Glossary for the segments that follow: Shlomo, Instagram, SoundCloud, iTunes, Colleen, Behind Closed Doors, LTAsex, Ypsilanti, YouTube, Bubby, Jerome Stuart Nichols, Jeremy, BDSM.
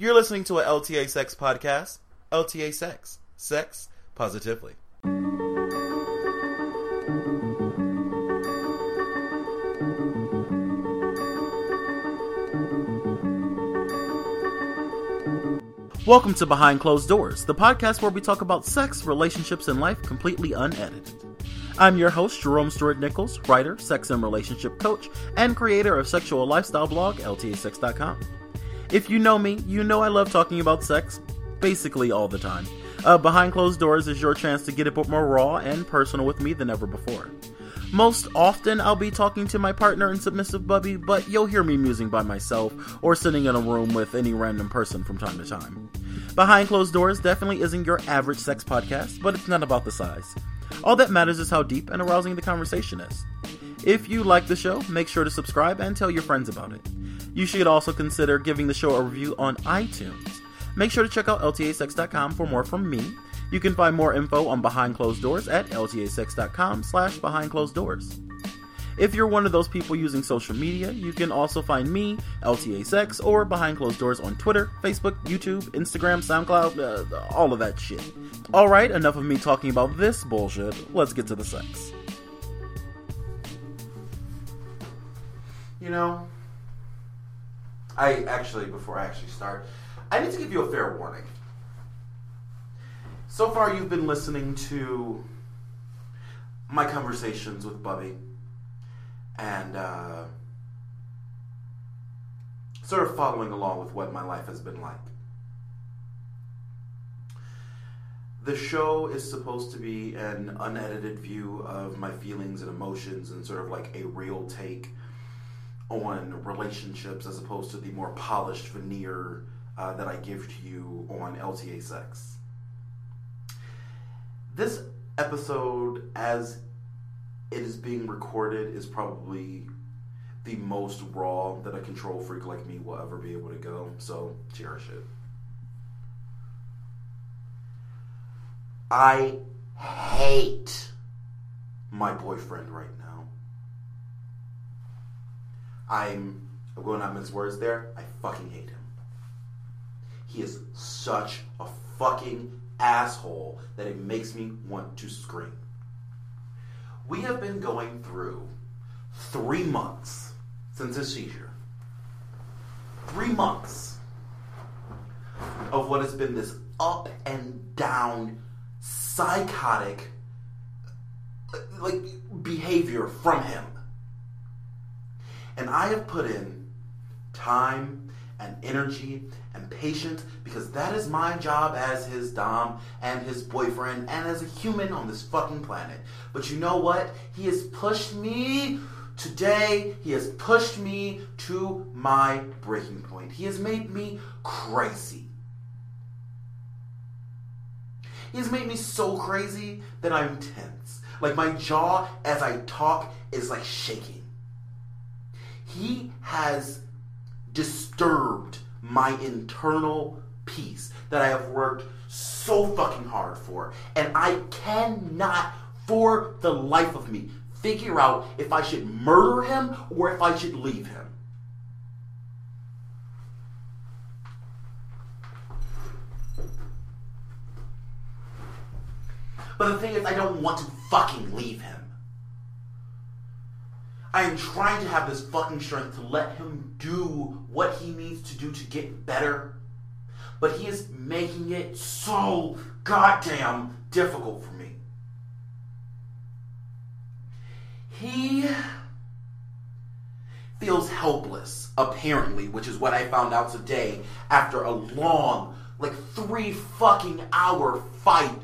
You're listening to a LTA Sex podcast. LTA Sex. Sex positively. Welcome to Behind Closed Doors, the podcast where we talk about sex, relationships, and life completely unedited. I'm your host, Jerome Stuart Nichols, writer, sex and relationship coach, and creator of sexual lifestyle blog, LTAsex.com. If you know me, you know I love talking about sex basically all the time. Behind Closed Doors is your chance to get a bit more raw and personal with me than ever before. Most often, I'll be talking to my partner and submissive Bubby, but you'll hear me musing by myself or sitting in a room with any random person from time to time. Behind Closed Doors definitely isn't your average sex podcast, but it's not about the size. All that matters is how deep and arousing the conversation is. If you like the show, make sure to subscribe and tell your friends about it. You should also consider giving the show a review on iTunes. Make sure to check out LTAsex.com for more from me. You can find more info on Behind Closed Doors at LTAsex.com/Behind Closed Doors. If you're one of those people using social media, you can also find me, LTAsex, or Behind Closed Doors on Twitter, Facebook, YouTube, Instagram, SoundCloud, all of that shit. Alright, enough of me talking about this bullshit. Let's get to the sex. You know, before I start, I need to give you a fair warning. So far you've been listening to my conversations with Bubby, and sort of following along with what my life has been like. The show is supposed to be an unedited view of my feelings and emotions and sort of like a real take on relationships as opposed to the more polished veneer that I give to you on LTA Sex. This episode, as it is being recorded, is probably the most raw that a control freak like me will ever be able to go, so cherish it. I hate my boyfriend right now. I will not mince words there. I fucking hate him. He is such a fucking asshole that it makes me want to scream. We have been going through 3 months since his seizure. 3 months of what has been this up and down psychotic behavior from him. And I have put in time and energy and patience because that is my job as his dom and his boyfriend and as a human on this fucking planet. But you know what? He has pushed me today. He has pushed me to my breaking point. He has made me crazy. He has made me so crazy that I'm tense. Like my jaw as I talk is like shaking. He has disturbed my internal peace that I have worked so fucking hard for. And I cannot, for the life of me, figure out if I should murder him or if I should leave him. But the thing is, I don't want to fucking leave him. I am trying to have this fucking strength to let him do what he needs to do to get better. But he is making it so goddamn difficult for me. He feels helpless, apparently, which is what I found out today after a long, 3 fucking hour fight.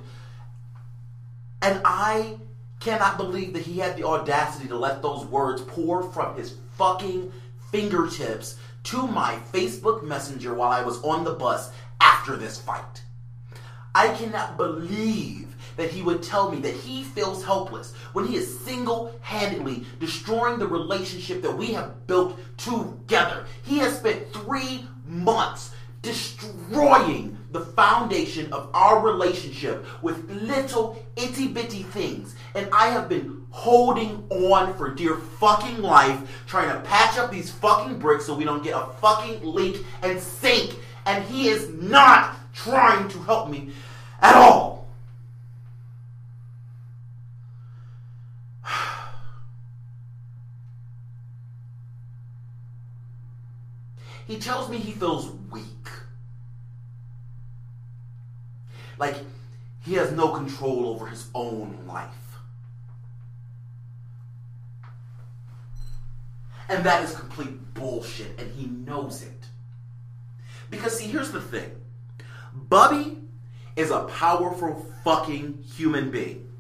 And I cannot believe that he had the audacity to let those words pour from his fucking fingertips to my Facebook Messenger while I was on the bus after this fight. I cannot believe that he would tell me that he feels helpless when he is single-handedly destroying the relationship that we have built together. He has spent 3 months destroying the foundation of our relationship with little itty bitty things. And I have been holding on for dear fucking life, trying to patch up these fucking bricks so we don't get a fucking leak and sink. and he is not trying to help me at all. He tells me he feels weak. Like he has no control over his own life. And that is complete bullshit, and he knows it. Because, see, here's the thing. Bubby is a powerful fucking human being.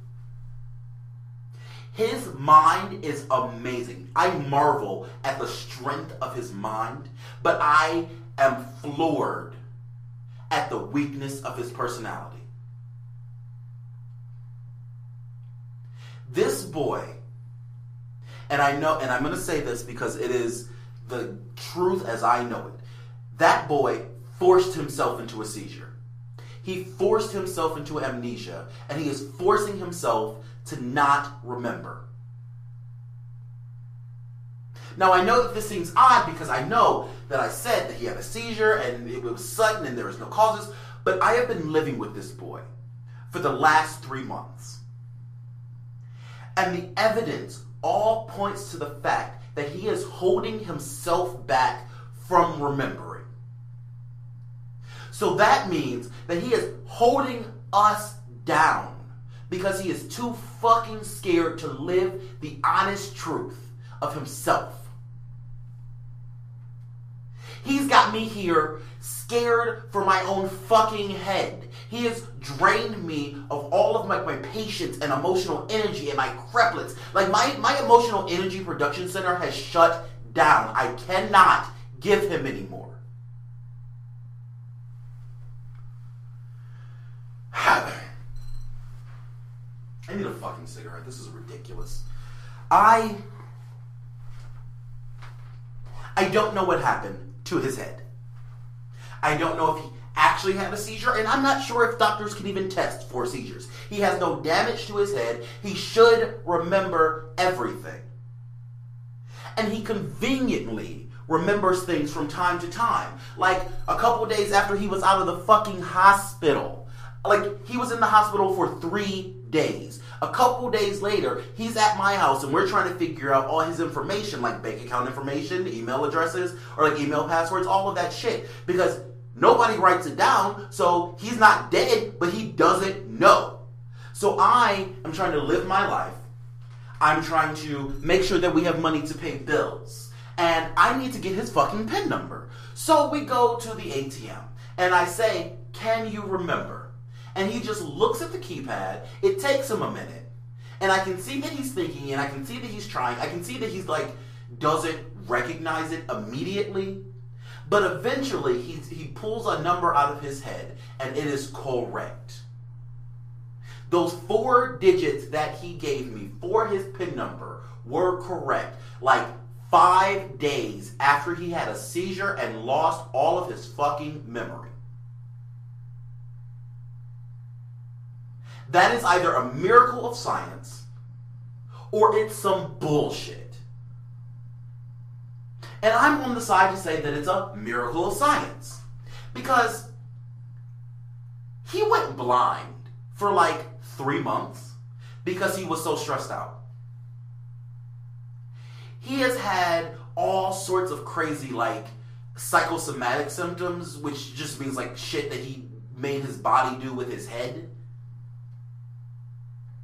His mind is amazing. I marvel at the strength of his mind, but I am floored at the weakness of his personality. This boy, and I know, and I'm going to say this because it is the truth as I know it. That boy forced himself into a seizure. He forced himself into amnesia, and he is forcing himself to not remember. Now, I know that this seems odd because I know that I said that he had a seizure and it was sudden and there was no causes, but I have been living with this boy for the last 3 months. And the evidence all points to the fact that he is holding himself back from remembering. So that means that he is holding us down because he is too fucking scared to live the honest truth of himself. He's got me here scared for my own fucking head. He has drained me of all of my patience and emotional energy and my creplets. Like my emotional energy production center has shut down. I cannot give him anymore. I need a fucking cigarette. This is ridiculous. I don't know what happened to his head. I don't know if he actually had a seizure, and I'm not sure if doctors can even test for seizures. He has no damage to his head. He should remember everything. And he conveniently remembers things from time to time. Like a couple days after he was out of the fucking hospital. Like he was in the hospital for 3 days. A couple days later, he's at my house and we're trying to figure out all his information, like bank account information, email addresses, or like email passwords, all of that shit. Because nobody writes it down, so he's not dead, but he doesn't know. So I am trying to live my life. I'm trying to make sure that we have money to pay bills. And I need to get his fucking PIN number. So we go to the ATM and I say, "Can you remember?" And he just looks at the keypad. It takes him a minute. And I can see that he's thinking, and I can see that he's trying. I can see that he's like, doesn't recognize it immediately. But eventually, he pulls a number out of his head, and it is correct. Those 4 digits that he gave me for his PIN number were correct. Like 5 days after he had a seizure and lost all of his fucking memory. That is either a miracle of science or it's some bullshit. And I'm on the side to say that it's a miracle of science because he went blind for like 3 months because he was so stressed out. He has had all sorts of crazy like psychosomatic symptoms, which just means like shit that he made his body do with his head.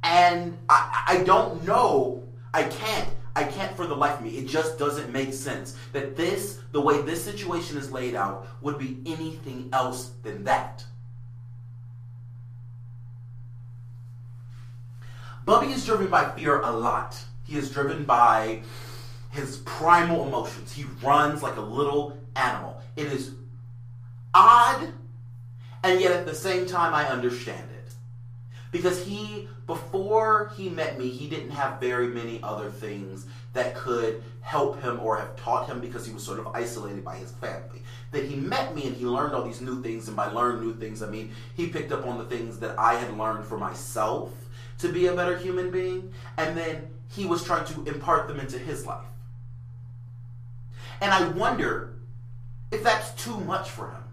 And I don't know, I can't for the life of me. It just doesn't make sense that the way this situation is laid out would be anything else than that. Bubby is driven by fear a lot. He is driven by his primal emotions. He runs like a little animal. It is odd, and yet at the same time I understand it. Because before he met me, he didn't have very many other things that could help him or have taught him because he was sort of isolated by his family. Then he met me and he learned all these new things, and by learn new things, I mean he picked up on the things that I had learned for myself to be a better human being, and then he was trying to impart them into his life. And I wonder if that's too much for him.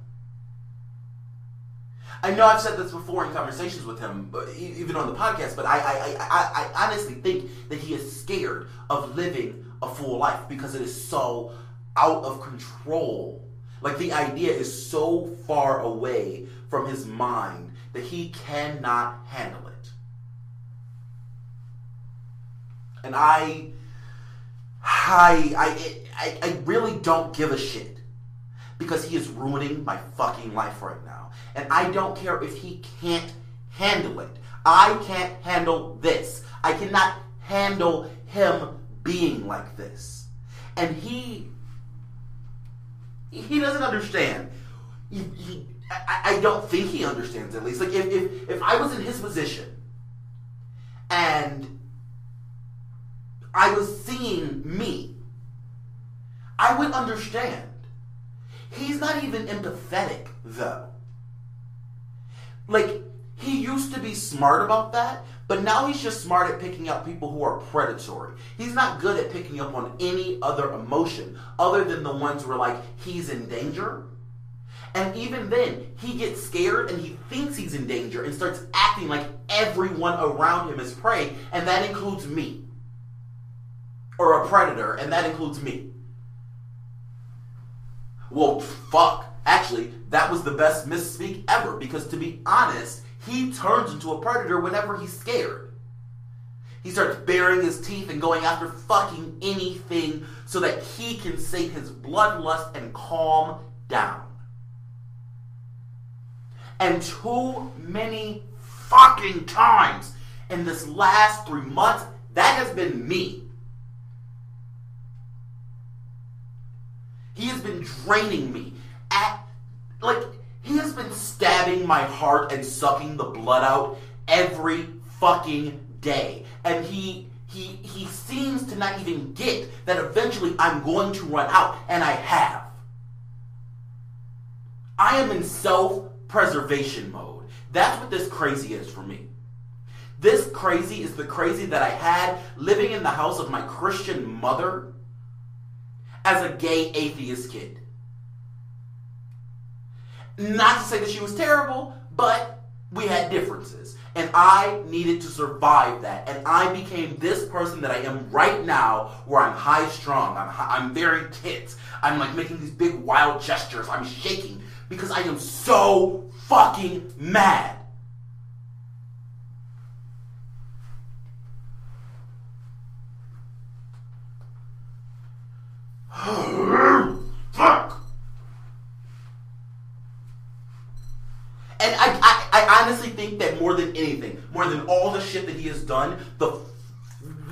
I know I've said this before in conversations with him, even on the podcast, but I honestly think that he is scared of living a full life because it is so out of control. Like, the idea is so far away from his mind that he cannot handle it. And I really don't give a shit because he is ruining my fucking life right now. And I don't care if he can't handle it. I can't handle this. I cannot handle him being like this. And he doesn't understand. I don't think he understands, at least. Like, if I was in his position and I was seeing me, I would understand. He's not even empathetic, though. Like, he used to be smart about that, but now he's just smart at picking up people who are predatory. He's not good at picking up on any other emotion other than the ones where, like, he's in danger. And even then, he gets scared and he thinks he's in danger and starts acting like everyone around him is prey, and that includes me. Or a predator, and that includes me. Well, fuck. Actually, that was the best misspeak ever, because to be honest, he turns into a predator whenever he's scared. He starts baring his teeth and going after fucking anything so that he can sate his bloodlust and calm down. And too many fucking times in this last 3 months, that has been me. He has been draining me. He has been stabbing my heart and sucking the blood out every fucking day. And he seems to not even get that eventually I'm going to run out. And I have. I am in self-preservation mode. That's what this crazy is for me. This crazy is the crazy that I had living in the house of my Christian mother as a gay atheist kid. Not to say that she was terrible, but we had differences. And I needed to survive that. And I became this person that I am right now, where I'm high-strung. I'm very tense. I'm like making these big wild gestures. I'm shaking because I am so fucking mad. Fuck. And I honestly think that more than anything, more than all the shit that he has done, the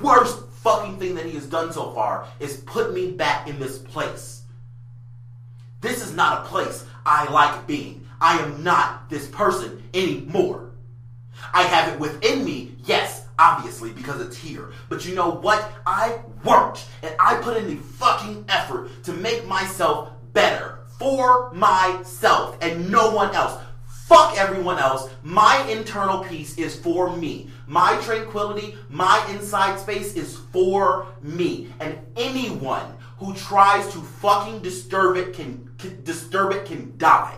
worst fucking thing that he has done so far is put me back in this place. This is not a place I like being. I am not this person anymore. I have it within me, yes, obviously, because it's here. But you know what? I worked and I put in the fucking effort to make myself better for myself and no one else. Fuck everyone else. My internal peace is for me. My tranquility, my inside space is for me. And anyone who tries to fucking disturb it can die.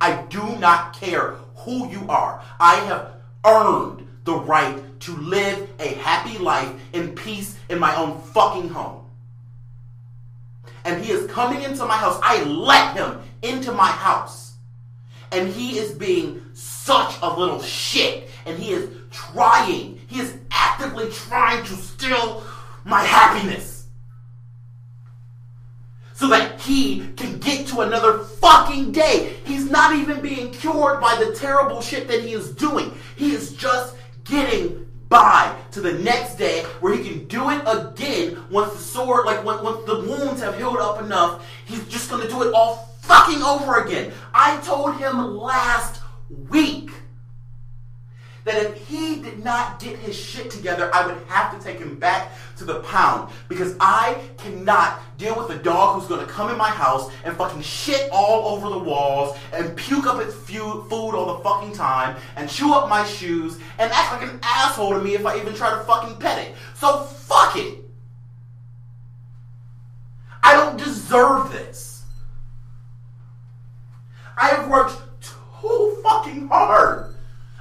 I do not care who you are. I have earned the right to live a happy life in peace in my own fucking home. And he is coming into my house. I let him into my house. And he is being such a little shit. And he is trying. He is actively trying to steal my happiness. So that he can get to another fucking day. He's not even being cured by the terrible shit that he is doing. He is just getting by to the next day where he can do it again once the sword, like once the wounds have healed up enough, he's just going to do it all fucking over again. I told him last week that if he did not get his shit together, I would have to take him back to the pound because I cannot deal with a dog who's going to come in my house and fucking shit all over the walls and puke up its food all the fucking time and chew up my shoes and act like an asshole to me if I even try to fucking pet it. So fuck it. I don't deserve this. I have worked too fucking hard.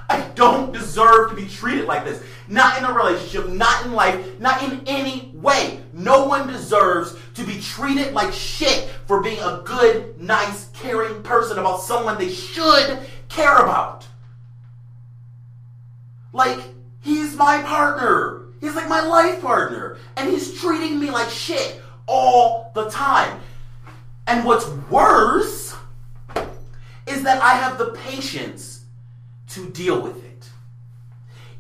I don't deserve to be treated like this. Not in a relationship, not in life, not in any way. No one deserves to be treated like shit for being a good, nice, caring person about someone they should care about. Like, he's my partner. He's like my life partner. And he's treating me like shit all the time. And what's worse is that I have the patience to deal with it.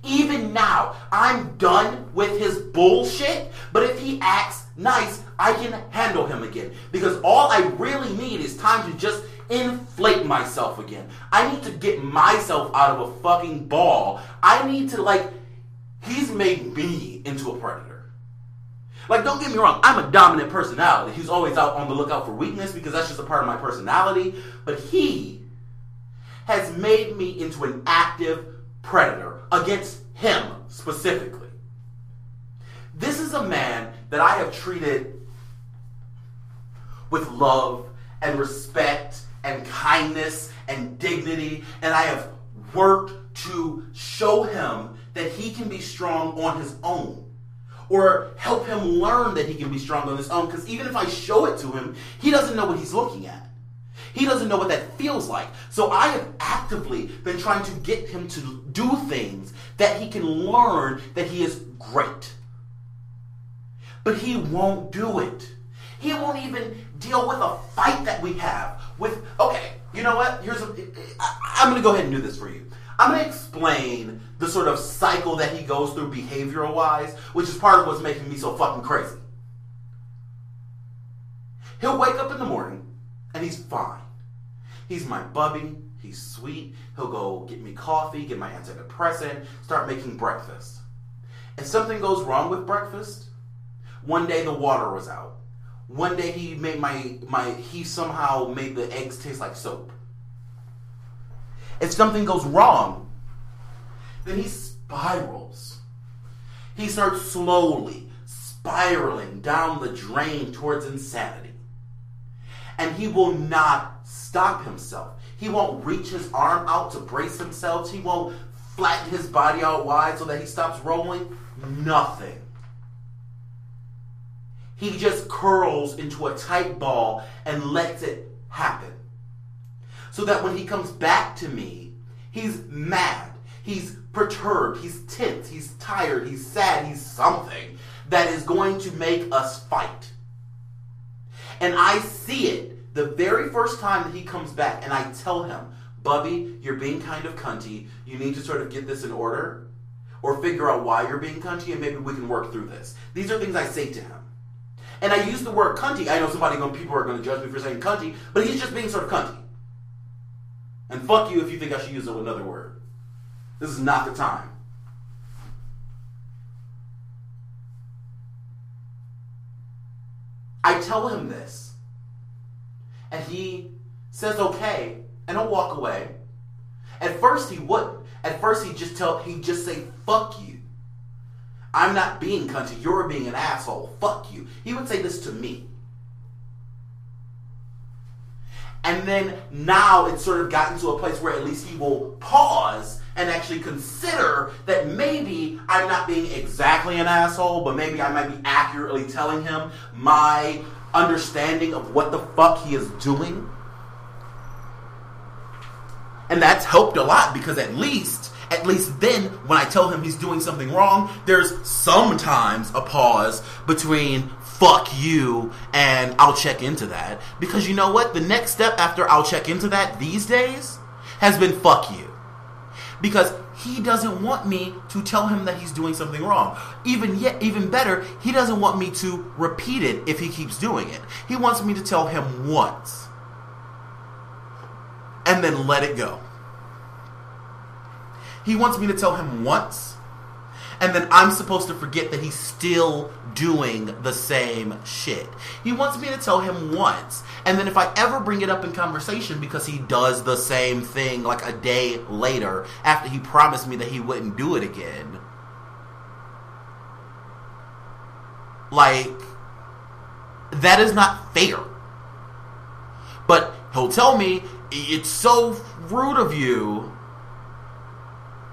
Even now, I'm done with his bullshit, but if he acts nice, I can handle him again. Because all I really need is time to just inflate myself again. I need to get myself out of a fucking ball. I need to, like, he's made me into a predator. Like, don't get me wrong, I'm a dominant personality who's always out on the lookout for weakness because that's just a part of my personality. But he has made me into an active predator against him specifically. This is a man that I have treated with love and respect and kindness and dignity, and I have worked to show him that he can be strong on his own, or help him learn that he can be strong on his own, because even if I show it to him, he doesn't know what he's looking at. He doesn't know what that feels like. So I have actively been trying to get him to do things that he can learn that he is great. But he won't do it. He won't even deal with a fight that we have with, okay, you know what? I'm going to go ahead and do this for you. I'm going to explain the sort of cycle that he goes through behavioral-wise, which is part of what's making me so fucking crazy. He'll wake up in the morning, and he's fine. He's my Bubby. He's sweet. He'll go get me coffee, get my antidepressant, start making breakfast. If something goes wrong with breakfast, one day the water was out. One day he made he somehow made the eggs taste like soap. If something goes wrong, then he spirals. He starts slowly spiraling down the drain towards insanity. And he will not stop himself. He won't reach his arm out to brace himself. He won't flatten his body out wide so that he stops rolling. Nothing. He just curls into a tight ball and lets it happen. So that when he comes back to me, he's mad, he's perturbed, he's tense, he's tired, he's sad, he's something that is going to make us fight. And I see it the very first time that he comes back, and I tell him, Bubby, you're being kind of cunty. You need to sort of get this in order or figure out why you're being cunty, and maybe we can work through this. These are things I say to him. And I use the word cunty. I know people are going to judge me for saying cunty, but he's just being sort of cunty. And fuck you if you think I should use another word. This is not the time. I tell him this, and he says okay, and I'll walk away. At first he wouldn't. At first he'd just say fuck you. I'm not being cunty. You're being an asshole. Fuck you. He would say this to me. And then now it's sort of gotten to a place where at least he will pause and actually consider that maybe I'm not being exactly an asshole, but maybe I might be accurately telling him my understanding of what the fuck he is doing. And that's helped a lot, because at least then when I tell him he's doing something wrong, there's sometimes a pause between fuck you and I'll check into that. Because you know what? The next step after I'll check into that these days has been fuck you. Because he doesn't want me to tell him that he's doing something wrong. Even better, he doesn't want me to repeat it if he keeps doing it. He wants me to tell him once and then let it go. He wants me to tell him once, and then I'm supposed to forget that he's still doing the same shit. He wants me to tell him once, and then if I ever bring it up in conversation, because he does the same thing like a day later after he promised me that he wouldn't do it again, like, that is not fair. But he'll tell me, it's so rude of you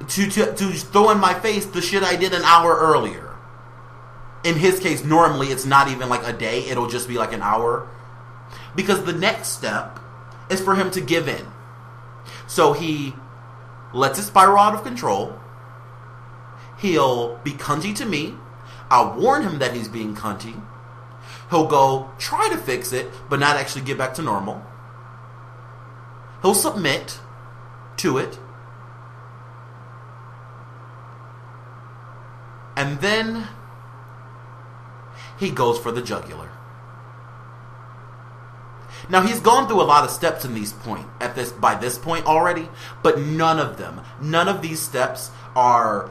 to throw in my face the shit I did an hour earlier. In his case, normally it's not even like a day. It'll just be like an hour. Because the next step is for him to give in. So he lets it spiral out of control. He'll be cunty to me. I'll warn him that he's being cunty. He'll go try to fix it, but not actually get back to normal. He'll submit to it. And then he goes for the jugular. Now, he's gone through a lot of steps in these by this point already, but none of these steps are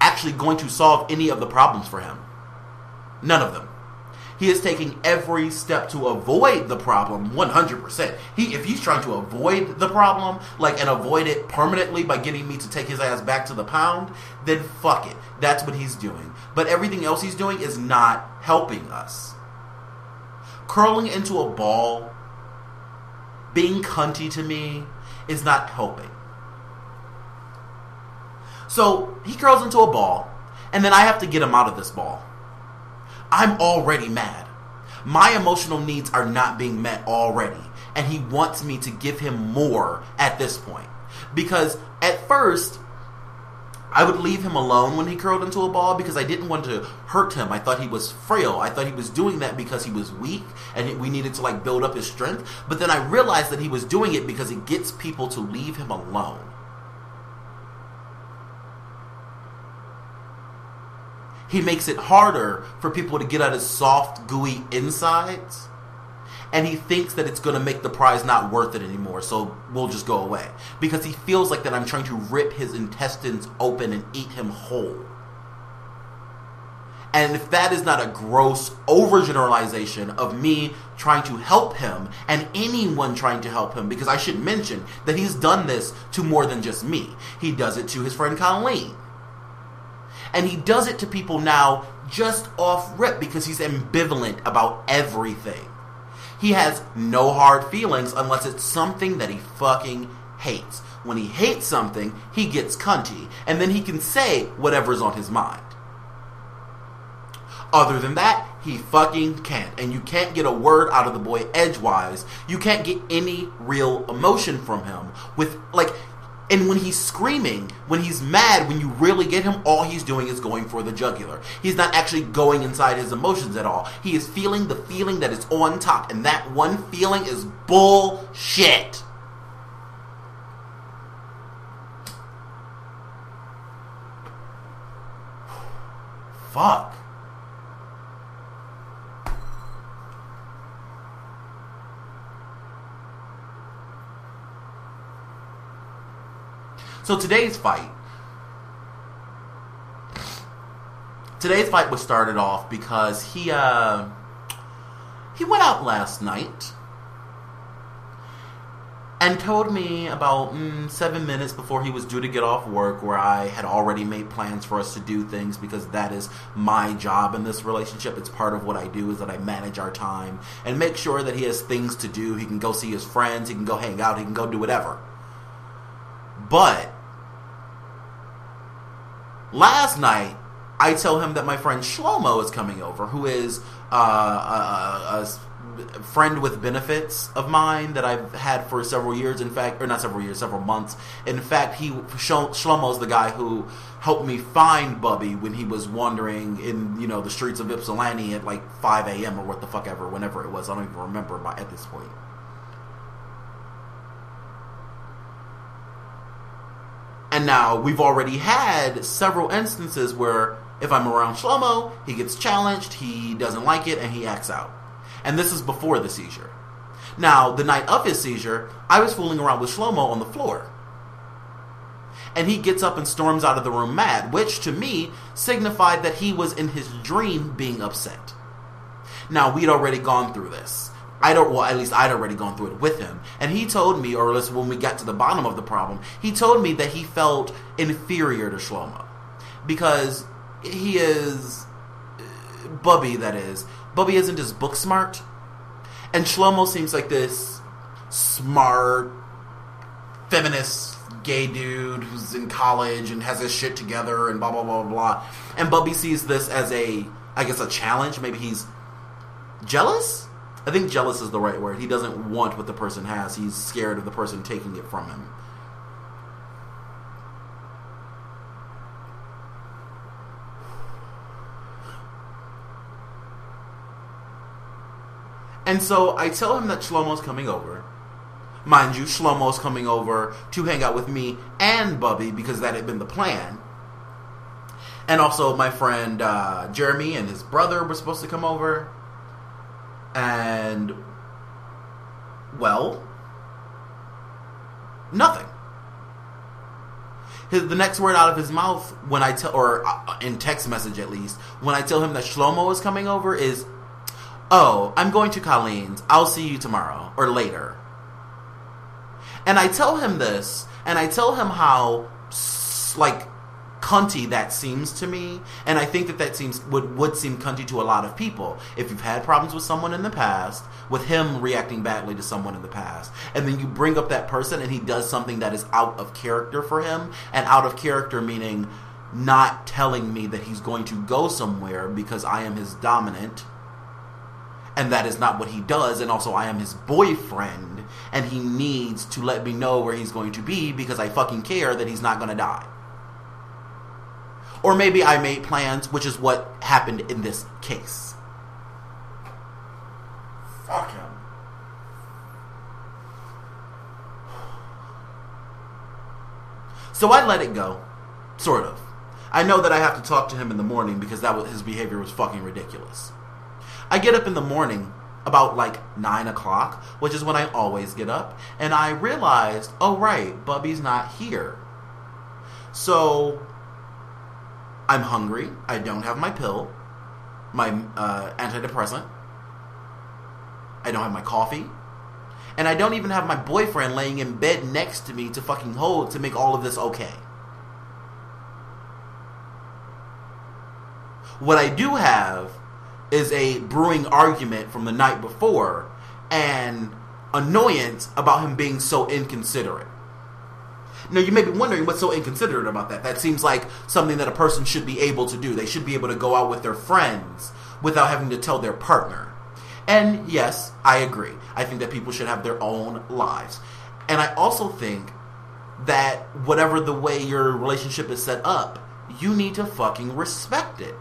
actually going to solve any of the problems for him. None of them. He is taking every step to avoid the problem 100%. If he's trying to avoid the problem, and avoid it permanently by getting me to take his ass back to the pound, then fuck it. That's what he's doing. But everything else he's doing is not helping us. Curling into a ball, being cunty to me, is not helping. So he curls into a ball, and then I have to get him out of this ball. I'm already mad. My emotional needs are not being met already. And he wants me to give him more at this point. Because at first, I would leave him alone when he curled into a ball because I didn't want to hurt him. I thought he was frail. I thought he was doing that because he was weak and we needed to build up his strength. But then I realized that he was doing it because it gets people to leave him alone. He makes it harder for people to get out his soft, gooey insides. And he thinks that it's going to make the prize not worth it anymore, so we'll just go away. Because he feels like that I'm trying to rip his intestines open and eat him whole. And if that is not a gross overgeneralization of me trying to help him and anyone trying to help him, because I should mention that he's done this to more than just me. He does it to his friend Colleen. And he does it to people now just off rip because he's ambivalent about everything. He has no hard feelings unless it's something that he fucking hates. When he hates something, he gets cunty. And then he can say whatever's on his mind. Other than that, he fucking can't. And you can't get a word out of the boy edgewise. You can't get any real emotion from him. And when he's screaming, when he's mad, when you really get him, all he's doing is going for the jugular. He's not actually going inside his emotions at all. He is feeling the feeling that is on top. And that one feeling is bullshit. Fuck. So today's fight was started off because he went out last night and told me about 7 minutes before he was due to get off work, where I had already made plans for us to do things because that is my job in this relationship. It's part of what I do, is that I manage our time and make sure that he has things to do. He can go see his friends, he can go hang out, he can go do whatever. But last night, I tell him that my friend Shlomo is coming over, who is a friend with benefits of mine that I've had for several years, in fact, or not several years, several months. In fact, Shlomo's the guy who helped me find Bubby when he was wandering in, the streets of Ypsilanti at 5 a.m. or what the fuck ever, whenever it was. I don't even remember at this point. And now, we've already had several instances where if I'm around Shlomo, he gets challenged, he doesn't like it, and he acts out. And this is before the seizure. Now, the night of his seizure, I was fooling around with Shlomo on the floor. And he gets up and storms out of the room mad, which to me signified that he was in his dream being upset. Now, we'd already gone through this. At least I'd already gone through it with him. And he told me, or at least when we got to the bottom of the problem, he told me that he felt inferior to Shlomo. Because Bubby isn't as book smart. And Shlomo seems like this smart, feminist gay dude who's in college and has his shit together and blah, blah, blah, blah. And Bubby sees this as a, I guess, a challenge. Maybe he's jealous? I think jealous is the right word. He doesn't want what the person has. He's scared of the person taking it from him. And so I tell him that Shlomo's coming over. Mind you, Shlomo's coming over to hang out with me and Bubby because that had been the plan. And also my friend Jeremy and his brother were supposed to come over. And, well, nothing. The next word out of his mouth when I tell, or in text message at least, when I tell him that Shlomo is coming over is, "Oh, I'm going to Colleen's. I'll see you tomorrow or later." And I tell him this, and I tell him how, like, cunty that seems to me, and I think that seems would seem cunty to a lot of people. If you've had problems with someone in the past, with him reacting badly to someone in the past, and then you bring up that person and he does something that is out of character for him, and out of character meaning not telling me that he's going to go somewhere because I am his dominant, and that is not what he does, and also I am his boyfriend, and he needs to let me know where he's going to be because I fucking care that he's not going to die. Or maybe I made plans, which is what happened in this case. Fuck him. So I let it go. Sort of. I know that I have to talk to him in the morning because his behavior was fucking ridiculous. I get up in the morning about like 9 o'clock, which is when I always get up. And I realized, oh right, Bubby's not here. So I'm hungry. I don't have my pill, my antidepressant. I don't have my coffee. And I don't even have my boyfriend laying in bed next to me to fucking hold to make all of this okay. What I do have is a brewing argument from the night before and annoyance about him being so inconsiderate. Now, you may be wondering what's so inconsiderate about that. That seems like something that a person should be able to do. They should be able to go out with their friends without having to tell their partner. And yes, I agree. I think that people should have their own lives. And I also think that whatever the way your relationship is set up, you need to fucking respect it.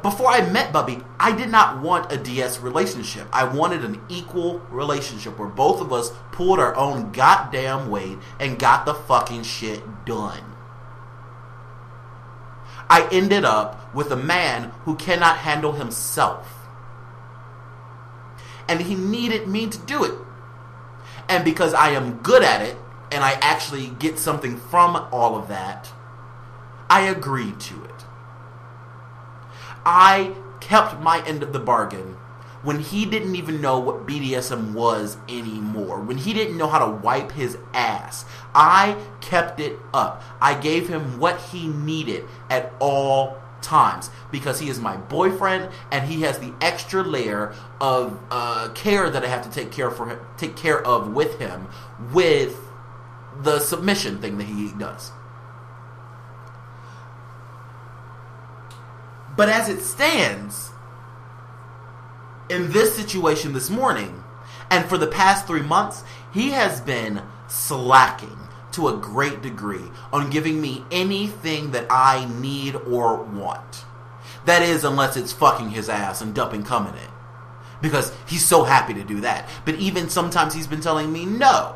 Before I met Bubby, I did not want a DS relationship. I wanted an equal relationship where both of us pulled our own goddamn weight and got the fucking shit done. I ended up with a man who cannot handle himself. And he needed me to do it. And because I am good at it, and I actually get something from all of that, I agreed to it. I kept my end of the bargain when he didn't even know what BDSM was anymore. When he didn't know how to wipe his ass. I kept it up. I gave him what he needed at all times because he is my boyfriend and he has the extra layer of care that I have to take care of with him with the submission thing that he does. But as it stands, in this situation this morning, and for the past 3 months, he has been slacking to a great degree on giving me anything that I need or want. That is, unless it's fucking his ass and dumping cum in it. Because he's so happy to do that. But even sometimes he's been telling me no.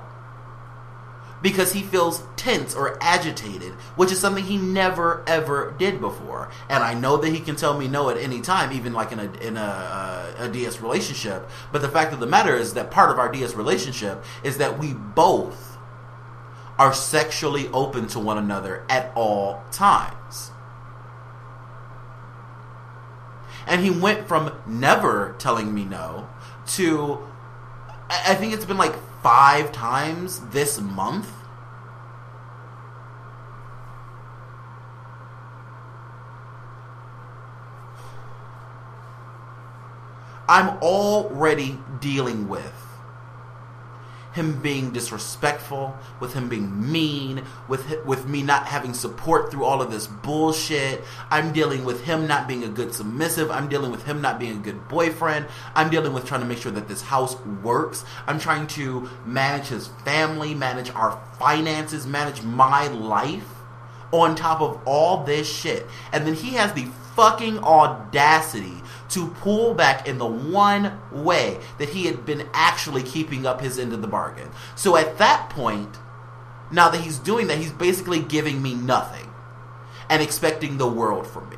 Because he feels tense or agitated, which is something he never, ever did before. And I know that he can tell me no at any time, even like in a DS relationship. But the fact of the matter is that part of our DS relationship is that we both are sexually open to one another at all times. And he went from never telling me no to, I think it's been like 5 times this month. I'm already dealing with him being disrespectful, with him being mean, with me not having support through all of this bullshit. I'm dealing with him not being a good submissive. I'm dealing with him not being a good boyfriend. I'm dealing with trying to make sure that this house works. I'm trying to manage his family, manage our finances, manage my life on top of all this shit. And then he has the fucking audacity to pull back in the one way that he had been actually keeping up his end of the bargain. So at that point, now that he's doing that, he's basically giving me nothing and expecting the world from me.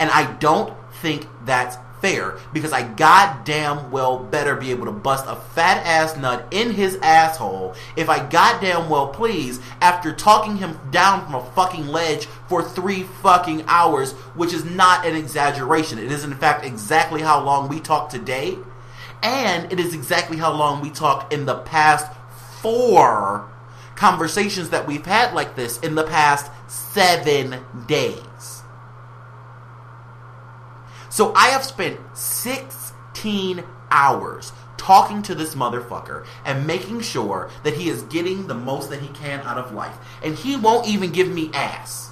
And I don't think that's fair, because I goddamn well better be able to bust a fat ass nut in his asshole if I goddamn well please, after talking him down from a fucking ledge for 3 fucking hours, which is not an exaggeration. It is in fact exactly how long we talked today, and it is exactly how long we talked in the past 4 conversations that we've had like this in the past 7 days. So I have spent 16 hours talking to this motherfucker and making sure that he is getting the most that he can out of life. And he won't even give me ass.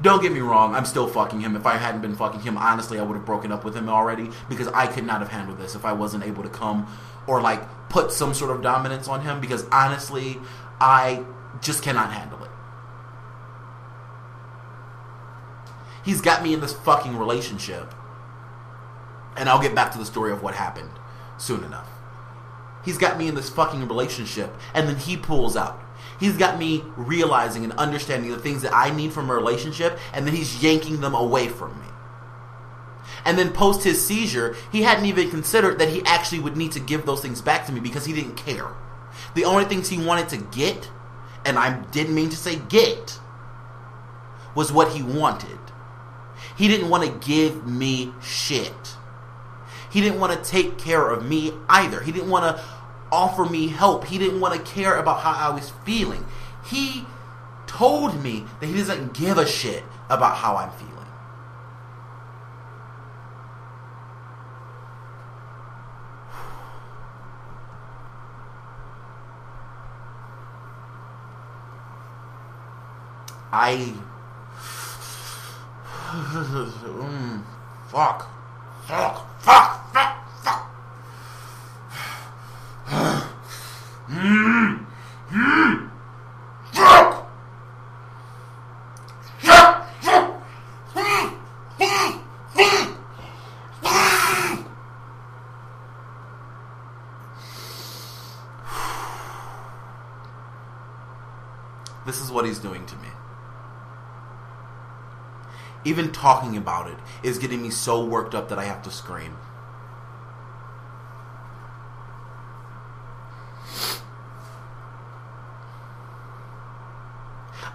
Don't get me wrong, I'm still fucking him. If I hadn't been fucking him, honestly, I would have broken up with him already, because I could not have handled this if I wasn't able to come or, like, put some sort of dominance on him, because honestly, I just cannot handle it. He's got me in this fucking relationship, and I'll get back to the story of what happened soon enough. He's got me in this fucking relationship, and then he pulls out. He's got me realizing and understanding the things that I need from a relationship, and then he's yanking them away from me. And then post his seizure, he hadn't even considered that he actually would need to give those things back to me, because he didn't care. The only things he wanted to get, and I didn't mean to say get, was what he wanted. He didn't want to give me shit. He didn't want to take care of me either. He didn't want to offer me help. He didn't want to care about how I was feeling. He told me that he doesn't give a shit about how I'm feeling. This is what he's doing to me. Even talking about it is getting me so worked up that I have to scream.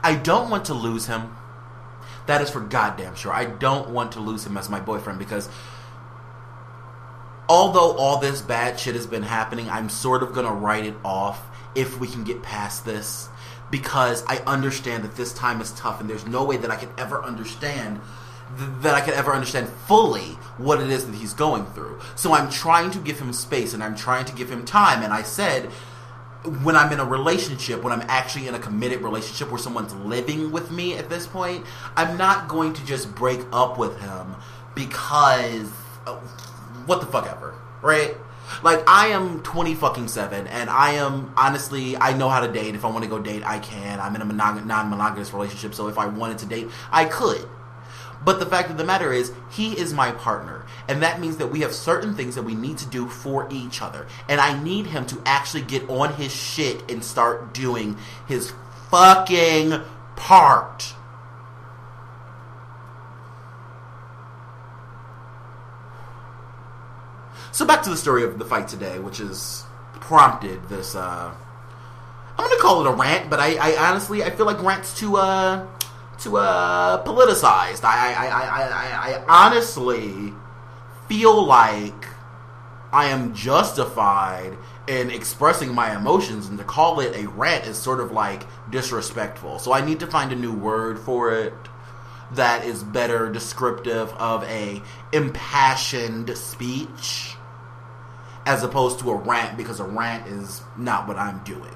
I don't want to lose him. That is for goddamn sure. I don't want to lose him as my boyfriend, because although all this bad shit has been happening, I'm sort of going to write it off if we can get past this, because I understand that this time is tough, and there's no way that I could ever understand fully what it is that he's going through. So I'm trying to give him space, and I'm trying to give him time. And I said, when I'm in a relationship, when I'm actually in a committed relationship where someone's living with me at this point, I'm not going to just break up with him because what the fuck ever, right? Like, I am 20-fucking-7, and I am, honestly, I know how to date. If I want to go date, I can. I'm in a non-monogamous relationship, so if I wanted to date, I could. But the fact of the matter is, he is my partner, and that means that we have certain things that we need to do for each other, and I need him to actually get on his shit and start doing his fucking part. So back to the story of the fight today, which has prompted this, I'm going to call it a rant, but I honestly, I feel like rants too politicized. I honestly feel like I am justified in expressing my emotions, and to call it a rant is sort of like disrespectful. So I need to find a new word for it. that is better descriptive of a impassioned speech as opposed to a rant, because a rant is not what I'm doing.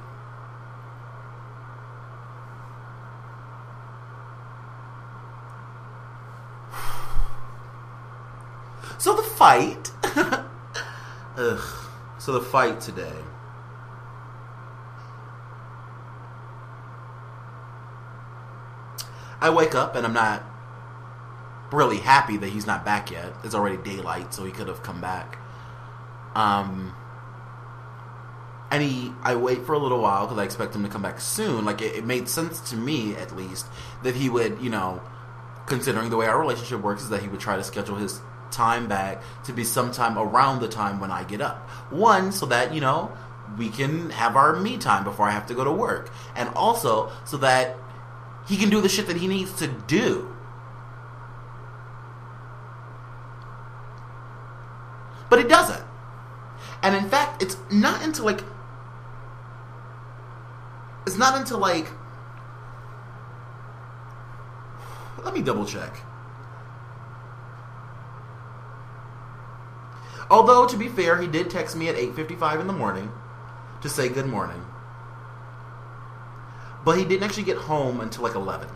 So the fight. Ugh. So the fight today. I wake up and I'm not really happy that he's not back yet. It's already daylight, so he could have come back. I wait for a little while because I expect him to come back soon. Like, it made sense to me, at least, that he would, you know, considering the way our relationship works, is that he would try to schedule his time back to be sometime around the time when I get up. One, so that, you know, we can have our me time before I have to go to work. And also, so that he can do the shit that he needs to do. But it doesn't. And in fact, it's not until let me double check. Although, to be fair, he did text me at 8:55 in the morning to say good morning. But he didn't actually get home until like 11.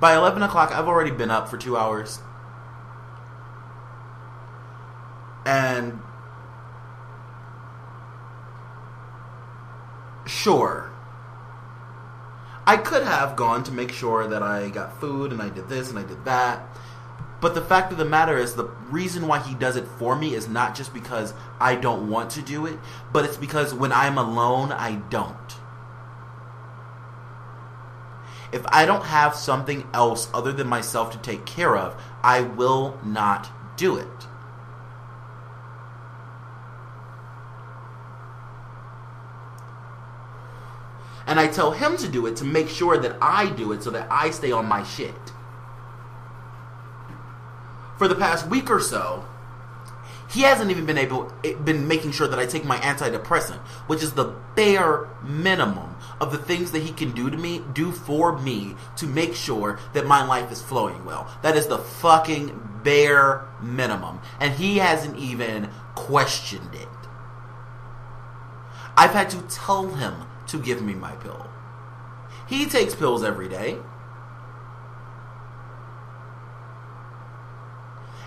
By 11 o'clock, I've already been up for 2 hours. And sure, I could have gone to make sure that I got food and I did this and I did that. But the fact of the matter is, the reason why he does it for me is not just because I don't want to do it, but it's because when I'm alone, I don't. If I don't have something else other than myself to take care of, I will not do it. And I tell him to do it to make sure that I do it so that I stay on my shit. For the past week or so, he hasn't even been making sure that I take my antidepressant, which is the bare minimum of the things that he can do for me to make sure that my life is flowing well. That is the fucking bare minimum, and he hasn't even questioned it. I've had to tell him to give me my pill. He takes pills every day.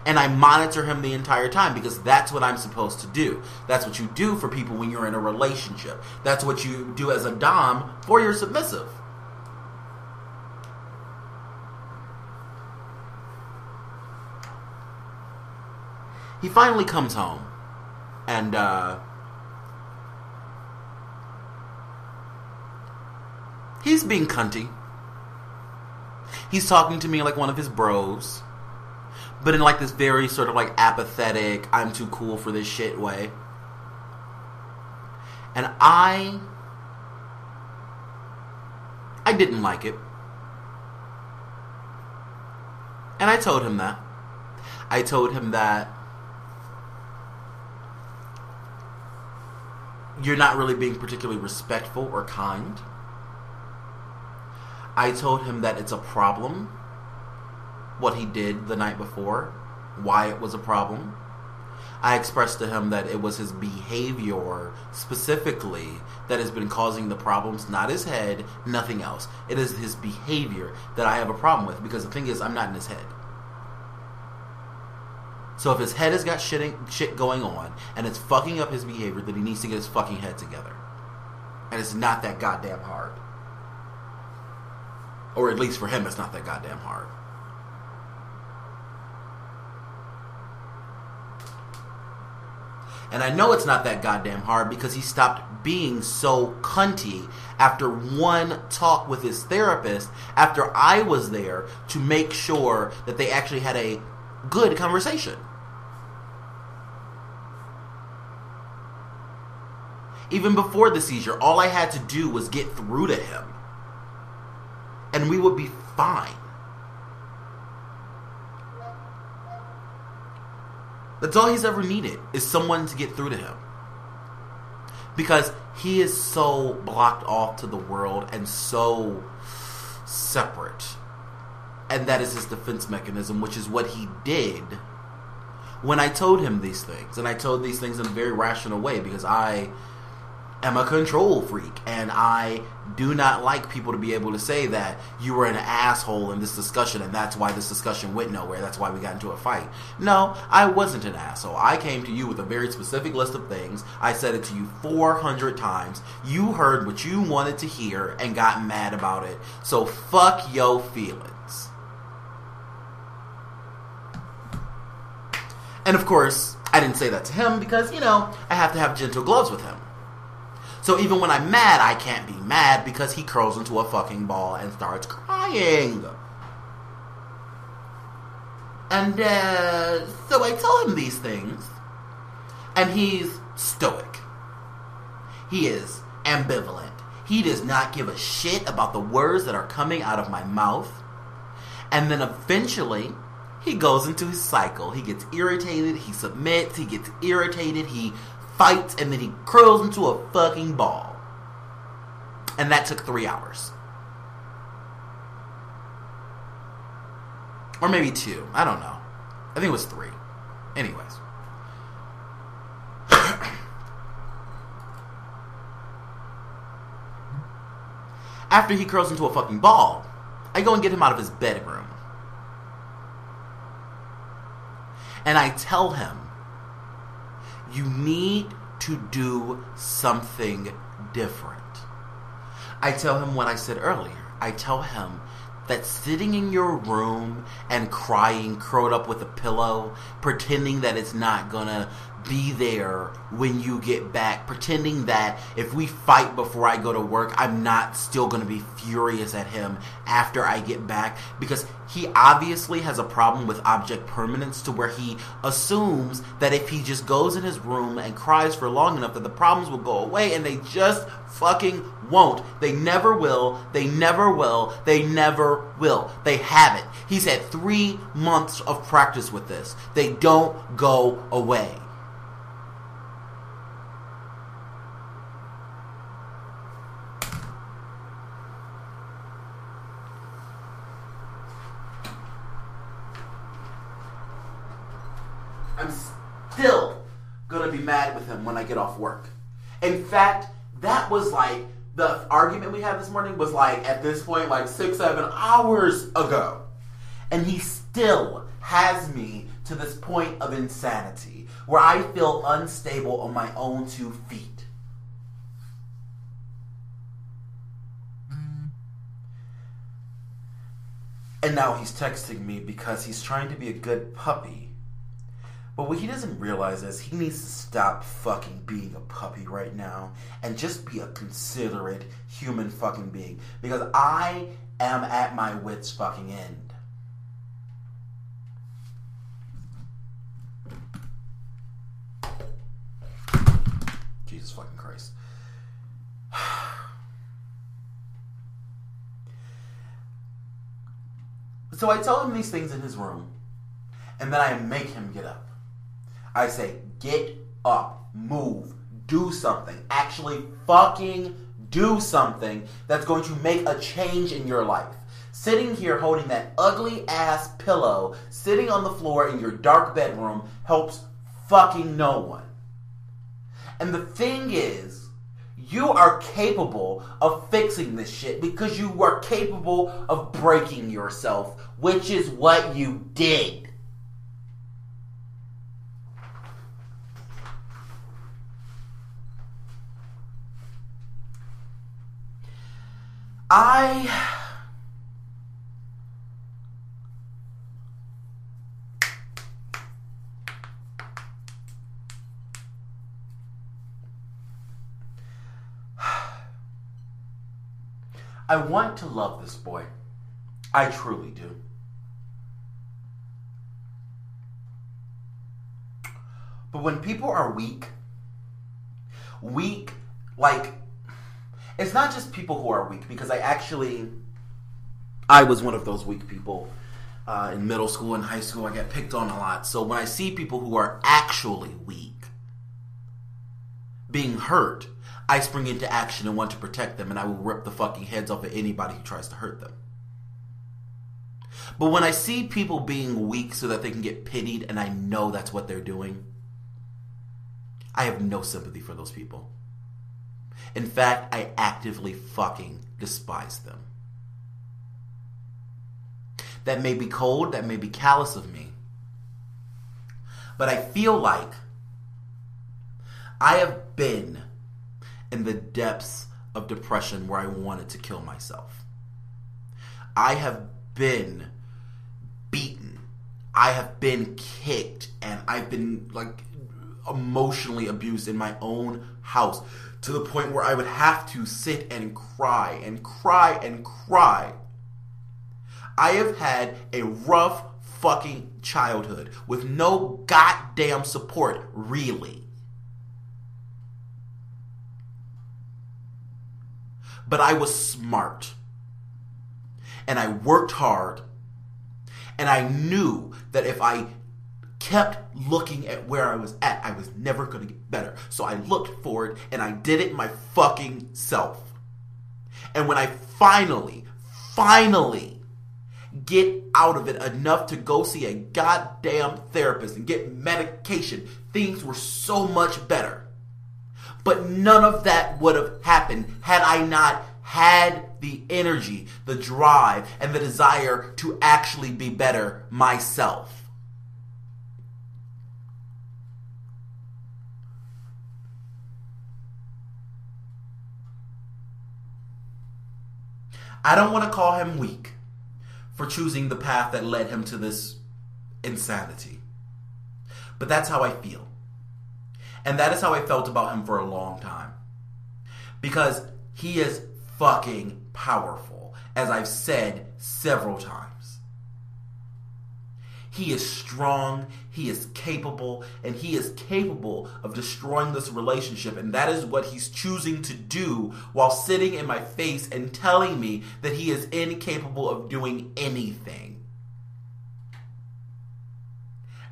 And I monitor him the entire time because that's what I'm supposed to do. That's what you do for people when you're in a relationship. That's what you do as a dom for your submissive. He finally comes home. And, he's being cunty. He's talking to me like one of his bros. But in like this very sort of like apathetic, I'm too cool for this shit way. And I didn't like it. And I told him that. I told him that you're not really being particularly respectful or kind. I told him that it's a problem what he did the night before, why it was a problem. I expressed to him that it was his behavior specifically that has been causing the problems, not his head, nothing else. It is his behavior that I have a problem with, because the thing is, I'm not in his head. So if his head has got shit going on and it's fucking up his behavior, then he needs to get his fucking head together. And it's not that goddamn hard. Or at least for him, it's not that goddamn hard. And I know it's not that goddamn hard because he stopped being so cunty after one talk with his therapist, after I was there to make sure that they actually had a good conversation. Even before the seizure, all I had to do was get through to him, and we would be fine. That's all he's ever needed, is someone to get through to him. Because he is so blocked off to the world and so separate. And that is his defense mechanism, which is what he did when I told him these things. And I told these things in a very rational way because I am a control freak. And I do not like people to be able to say that you were an asshole in this discussion and that's why this discussion went nowhere. That's why we got into a fight. No, I wasn't an asshole. I came to you with a very specific list of things. I said it to you 400 times. You heard what you wanted to hear and got mad about it. So fuck your feelings. And of course, I didn't say that to him because, you know, I have to have gentle gloves with him. So even when I'm mad, I can't be mad because he curls into a fucking ball and starts crying. And so I tell him these things. And he's stoic. He is ambivalent. He does not give a shit about the words that are coming out of my mouth. And then eventually, he goes into his cycle. He gets irritated, he submits, he gets irritated, he fights, and then he curls into a fucking ball. And that took 3 hours. Or maybe 2. I don't know. I think it was 3. Anyways. After he curls into a fucking ball, I go and get him out of his bedroom. And I tell him, you need to do something different. I tell him what I said earlier. I tell him that sitting in your room and crying, curled up with a pillow, pretending that it's not gonna be there when you get back, pretending that if we fight before I go to work, I'm not still going to be furious at him after I get back, because he obviously has a problem with object permanence to where he assumes that if he just goes in his room and cries for long enough that the problems will go away, and they just fucking won't. They never will. They never will. They never will. They haven't. He's had 3 months of practice with this. They don't go away. Mad with him when I get off work. In fact, that was like the argument we had this morning was like at this point like 6-7 hours ago, and he still has me to this point of insanity where I feel unstable on my own 2 feet. And now he's texting me because he's trying to be a good puppy. But what he doesn't realize is he needs to stop fucking being a puppy right now and just be a considerate human fucking being. Because I am at my wit's fucking end. Jesus fucking Christ. So I tell him these things in his room. And then I make him get up. I say, get up, move, do something. Actually fucking do something that's going to make a change in your life. Sitting here holding that ugly ass pillow, sitting on the floor in your dark bedroom helps fucking no one. And the thing is, you are capable of fixing this shit because you are capable of breaking yourself, which is what you did. I want to love this boy. I truly do. But when people are weak, like, it's not just people who are weak, because I was one of those weak people in middle school and high school. I got picked on a lot. So when I see people who are actually weak being hurt, I spring into action and want to protect them, and I will rip the fucking heads off of anybody who tries to hurt them. But when I see people being weak so that they can get pitied and I know that's what they're doing, I have no sympathy for those people. In fact, I actively fucking despise them. That may be cold, that may be callous of me, but I feel like I have been in the depths of depression where I wanted to kill myself. I have been beaten. I have been kicked, and I've been like emotionally abused in my own house to the point where I would have to sit and cry and cry and cry. I have had a rough fucking childhood with no goddamn support, really. But I was smart. And I worked hard. And I knew that if I kept looking at where I was at, I was never going to get better. So I looked for it and I did it my fucking self. And when I finally get out of it enough to go see a goddamn therapist and get medication, things were so much better. But none of that would have happened had I not had the energy, the drive, and the desire to actually be better myself. I don't want to call him weak for choosing the path that led him to this insanity. But that's how I feel. And that is how I felt about him for a long time. Because he is fucking powerful, as I've said several times. He is strong, he is capable, and he is capable of destroying this relationship. And that is what he's choosing to do while sitting in my face and telling me that he is incapable of doing anything.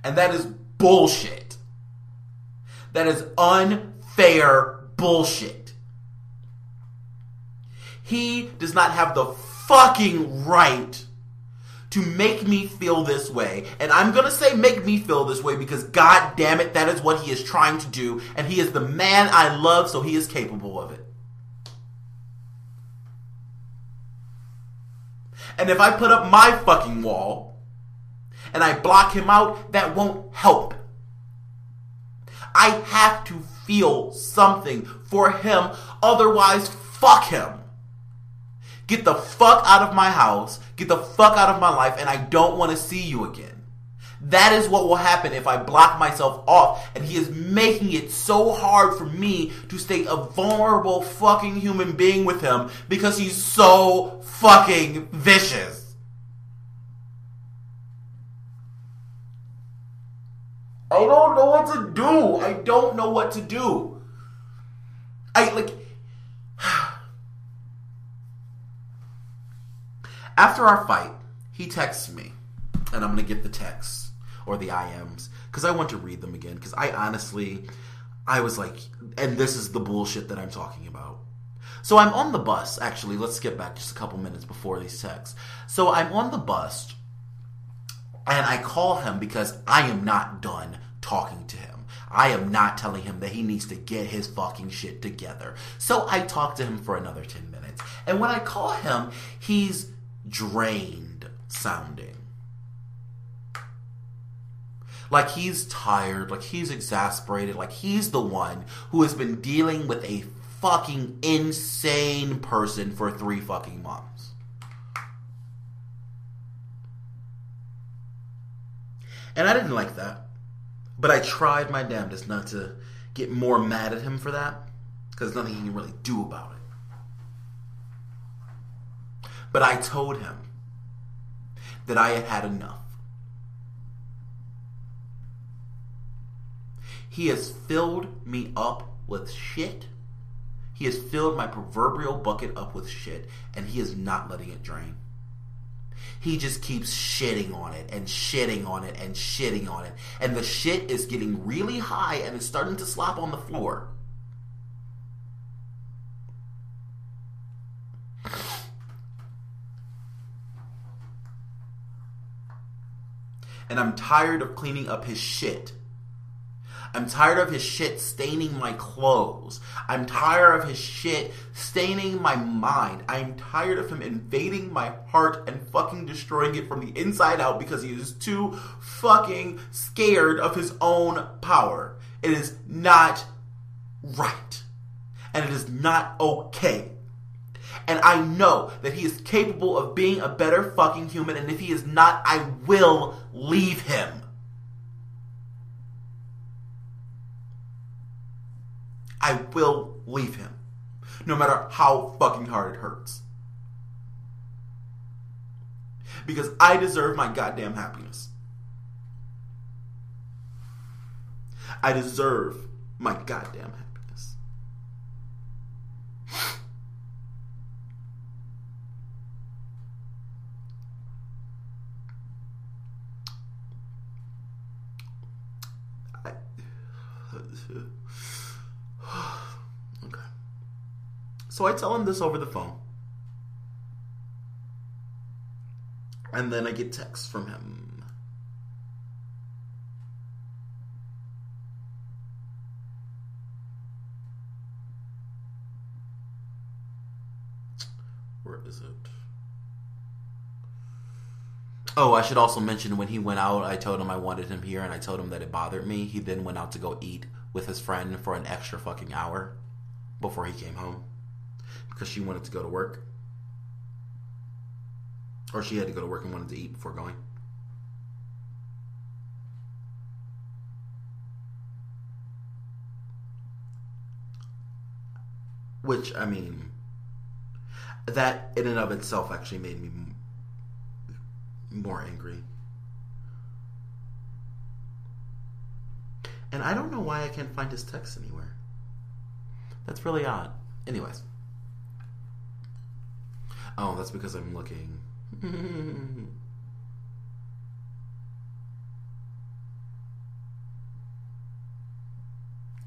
And that is bullshit. That is unfair bullshit. He does not have the fucking right to make me feel this way. And I'm going to say make me feel this way because God damn it, that is what he is trying to do. And he is the man I love, so he is capable of it. And if I put up my fucking wall and I block him out, that won't help. I have to feel something for him, otherwise fuck him. Get the fuck out of my house, get the fuck out of my life, and I don't want to see you again. That is what will happen if I block myself off, and he is making it so hard for me to stay a vulnerable fucking human being with him because he's so fucking vicious. I don't know what to do. I don't know what to do. After our fight, he texts me. And I'm going to get the texts or the IMs because I want to read them again. Because I was like, and this is the bullshit that I'm talking about. So I'm on the bus. Actually, let's skip back just a couple minutes before these texts. So I'm on the bus and I call him because I am not done talking to him. I am not telling him that he needs to get his fucking shit together. So I talk to him for another 10 minutes. And when I call him, he's drained sounding. Like he's tired, like he's exasperated, like he's the one who has been dealing with a fucking insane person for 3 fucking months. And I didn't like that. But I tried my damnedest not to get more mad at him for that. Because there's nothing he can really do about it. But I told him that I had had enough. He has filled me up with shit. He has filled my proverbial bucket up with shit. And he is not letting it drain. He just keeps shitting on it and shitting on it and shitting on it. And the shit is getting really high and it's starting to slop on the floor. and I'm tired of cleaning up his shit. I'm tired of his shit staining my clothes. I'm tired of his shit staining my mind. I'm tired of him invading my heart and fucking destroying it from the inside out because he is too fucking scared of his own power. It is not right. And it is not okay. And I know that he is capable of being a better fucking human, and if he is not, I will leave him. I will leave him. No matter how fucking hard it hurts. Because I deserve my goddamn happiness. I deserve my goddamn happiness. So I tell him this over the phone. And then I get texts from him. Where is it? Oh, I should also mention when he went out, I told him I wanted him here and I told him that it bothered me. He then went out to go eat with his friend for an extra fucking hour before he came home. Because she wanted to go to work. Or she had to go to work and wanted to eat before going. Which, I mean, that in and of itself actually made me more angry. And I don't know why I can't find his text anywhere. That's really odd. Anyways. Oh, that's because I'm looking.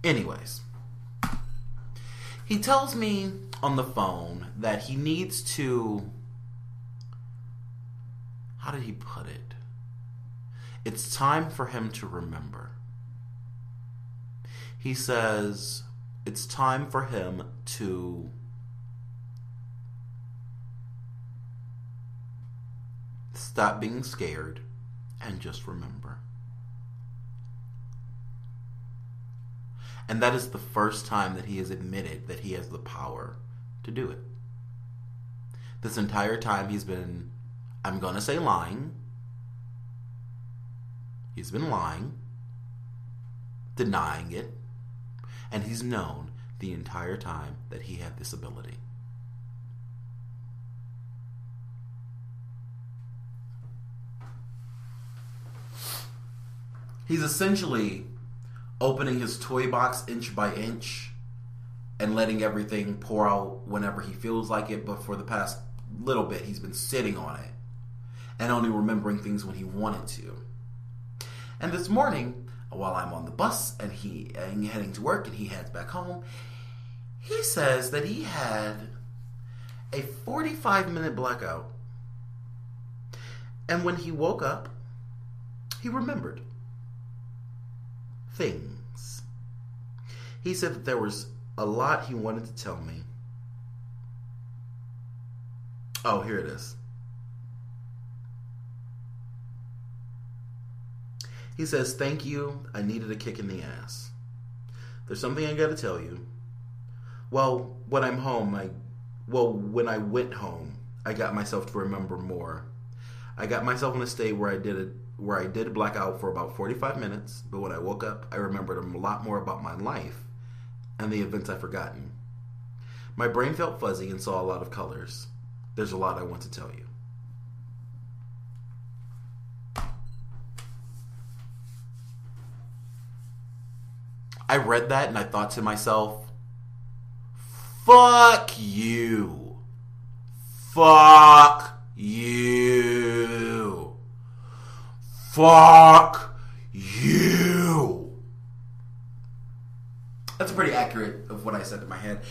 Anyways. He tells me on the phone that he needs to... How did he put it? It's time for him to remember. He says, it's time for him to... stop being scared and just remember. And that is the first time that he has admitted that he has the power to do it. This entire time he's been, I'm going to say lying. He's been lying, denying it, and he's known the entire time that he had this ability. He's essentially opening his toy box inch by inch and letting everything pour out whenever he feels like it, but for the past little bit, he's been sitting on it and only remembering things when he wanted to. And this morning, while I'm on the bus and heading to work and he heads back home, he says that he had a 45-minute blackout. And when he woke up, he remembered things. He said that there was a lot he wanted to tell me. Oh, here it is. He says, thank you. I needed a kick in the ass. There's something I gotta tell you. Well, when I'm home, when I went home, I got myself to remember more. I got myself in a state where I did black out for about 45 minutes, but when I woke up, I remembered a lot more about my life and the events I'd forgotten. My brain felt fuzzy and saw a lot of colors. There's a lot I want to tell you. I read that and I thought to myself, fuck you. Fuck you. Fuck you. That's pretty accurate of what I said in my head.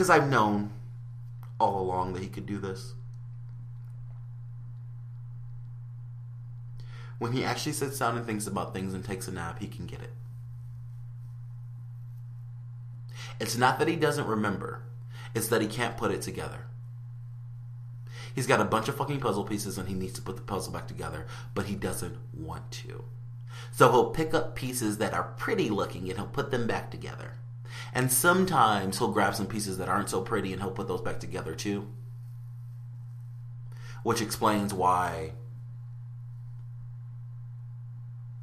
because I've known all along that he could do this. When he actually sits down and thinks about things and takes a nap, he can get it. It's not that he doesn't remember. It's that he can't put it together. He's got a bunch of fucking puzzle pieces and he needs to put the puzzle back together, but he doesn't want to. So he'll pick up pieces that are pretty looking and he'll put them back together. And sometimes he'll grab some pieces that aren't so pretty and he'll put those back together too. Which explains why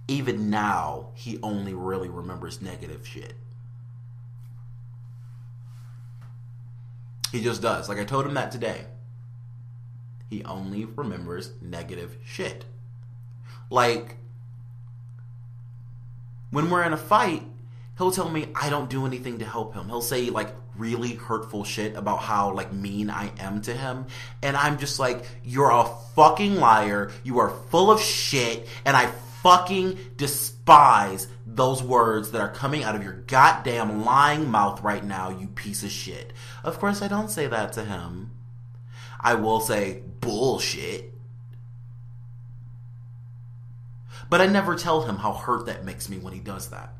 even now he only really remembers negative shit. He just does. Like I told him that today. He only remembers negative shit. Like, when we're in a fight, he'll tell me I don't do anything to help him. He'll say, like, really hurtful shit about how, like, mean I am to him. And I'm just like, you're a fucking liar. You are full of shit. And I fucking despise those words that are coming out of your goddamn lying mouth right now, you piece of shit. Of course, I don't say that to him. I will say bullshit. But I never tell him how hurt that makes me when he does that.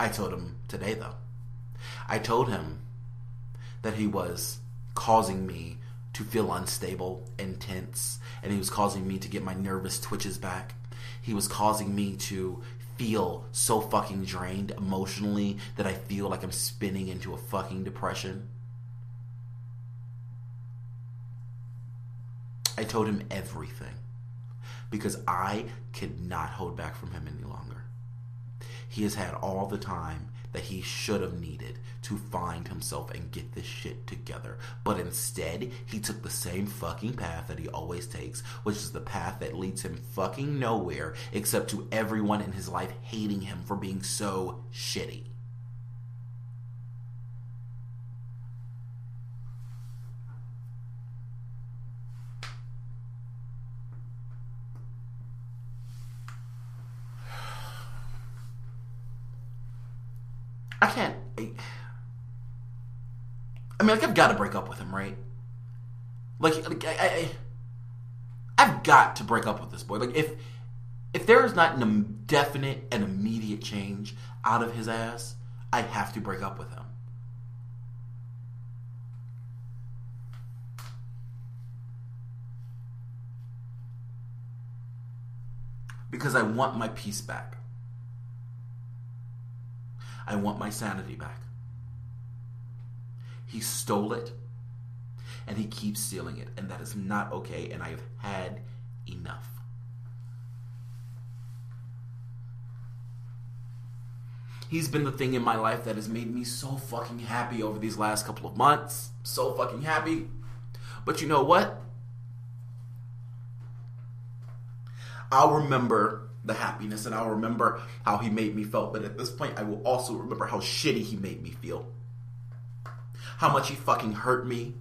I told him today, though. I told him that he was causing me to feel unstable and tense, and he was causing me to get my nervous twitches back. He was causing me to feel so fucking drained emotionally that I feel like I'm spinning into a fucking depression. I told him everything because I could not hold back from him any longer. He has had all the time that he should have needed to find himself and get this shit together. But instead, he took the same fucking path that he always takes, which is the path that leads him fucking nowhere except to everyone in his life hating him for being so shitty. I mean, I've got to break up with him, right? Like I've got to break up with this boy. Like, if there is not an definite and immediate change out of his ass, I have to break up with him. Because I want my peace back. I want my sanity back. He stole it, and he keeps stealing it, and that is not okay, and I have had enough. He's been the thing in my life that has made me so fucking happy over these last couple of months. So fucking happy. But you know what? I'll remember the happiness, and I'll remember how he made me feel, but at this point, I will also remember how shitty he made me feel. How much he fucking hurt me.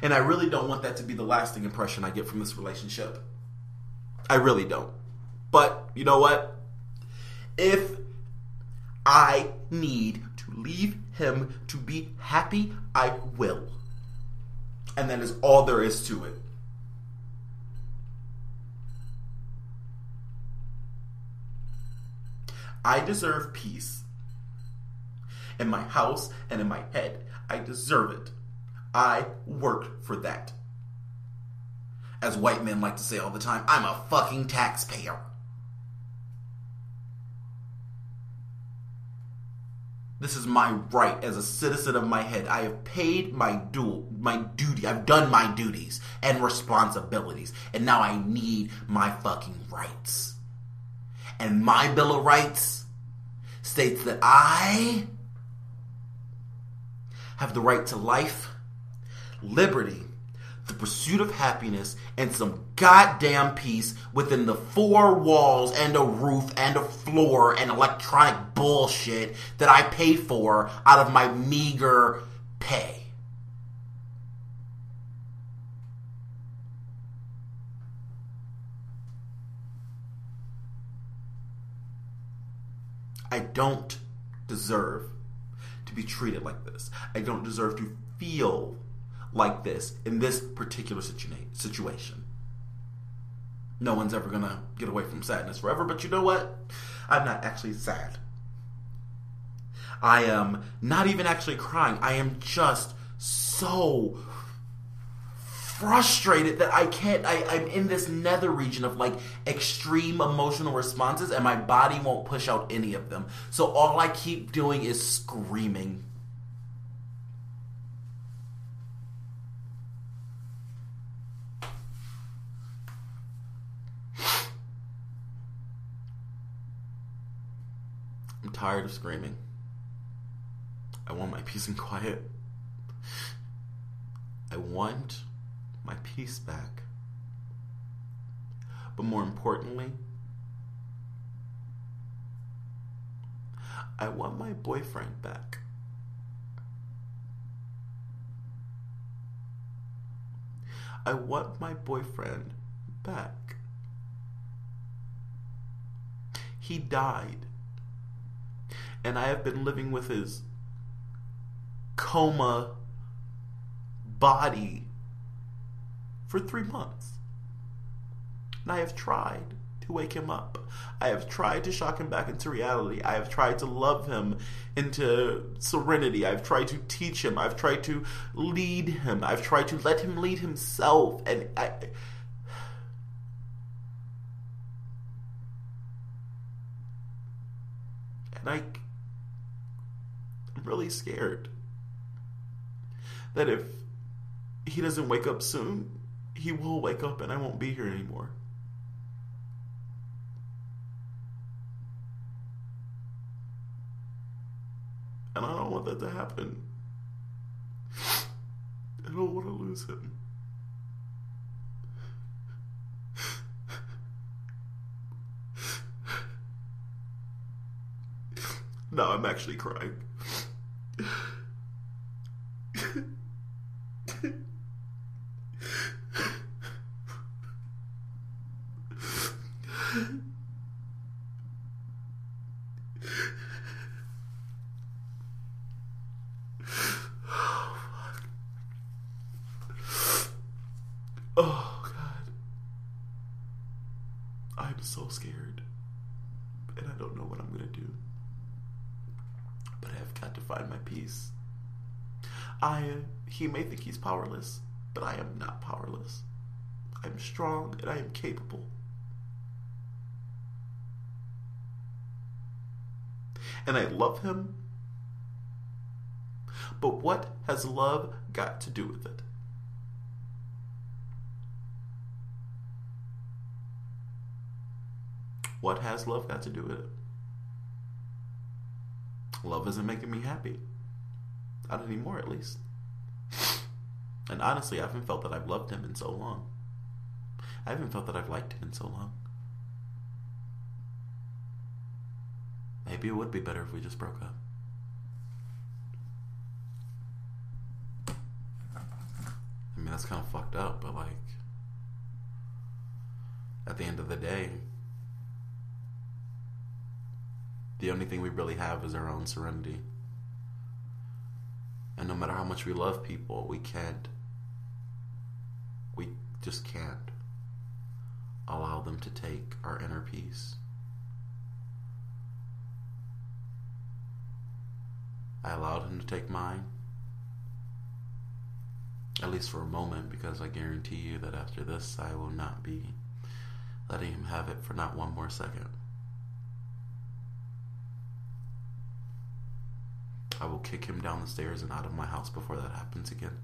And I really don't want that to be the lasting impression I get from this relationship. I really don't. But you know what? If I need to leave him to be happy, I will. And that is all there is to it. I deserve peace in my house and in my head. I deserve it. I work for that. As white men like to say all the time, I'm a fucking taxpayer. This is my right as a citizen of my head. I have paid my duty. I've done my duties and responsibilities. And now I need my fucking rights. And my Bill of Rights states that I have the right to life, liberty, the pursuit of happiness, and some goddamn peace within the four walls and a roof and a floor and electronic bullshit that I pay for out of my meager pay. don't deserve to be treated like this. I don't deserve to feel like this in this particular situation. No one's ever going to get away from sadness forever, but you know what? I'm not actually sad. I am not even actually crying. I am just so frustrated that I can't, I'm in this nether region of like extreme emotional responses and my body won't push out any of them. So all I keep doing is screaming. I'm tired of screaming. I want my peace and quiet. I want my peace back. But more importantly, I want my boyfriend back. I want my boyfriend back. He died, and I have been living with his coma body for 3 months. And I have tried to wake him up. I have tried to shock him back into reality. I have tried to love him into serenity. I've tried to teach him. I've tried to lead him. I've tried to let him lead himself. And I'm really scared that if he doesn't wake up soon, he will wake up and I won't be here anymore. And I don't want that to happen. I don't want to lose him. Now I'm actually crying. So scared, and I don't know what I'm gonna do, but I have got to find my peace. He may think he's powerless, but I am not powerless. I'm strong and I am capable, and I love him. But what has love got to do with it? What has love got to do with it? Love isn't making me happy. Not anymore, at least. And honestly, I haven't felt that I've loved him in so long. I haven't felt that I've liked him in so long. Maybe it would be better if we just broke up. I mean, that's kind of fucked up, but like, at the end of the day, the only thing we really have is our own serenity. And no matter how much we love people, we just can't allow them to take our inner peace. I allowed him to take mine, at least for a moment, because I guarantee you that after this, I will not be letting him have it for not one more second. I will kick him down the stairs and out of my house before that happens again.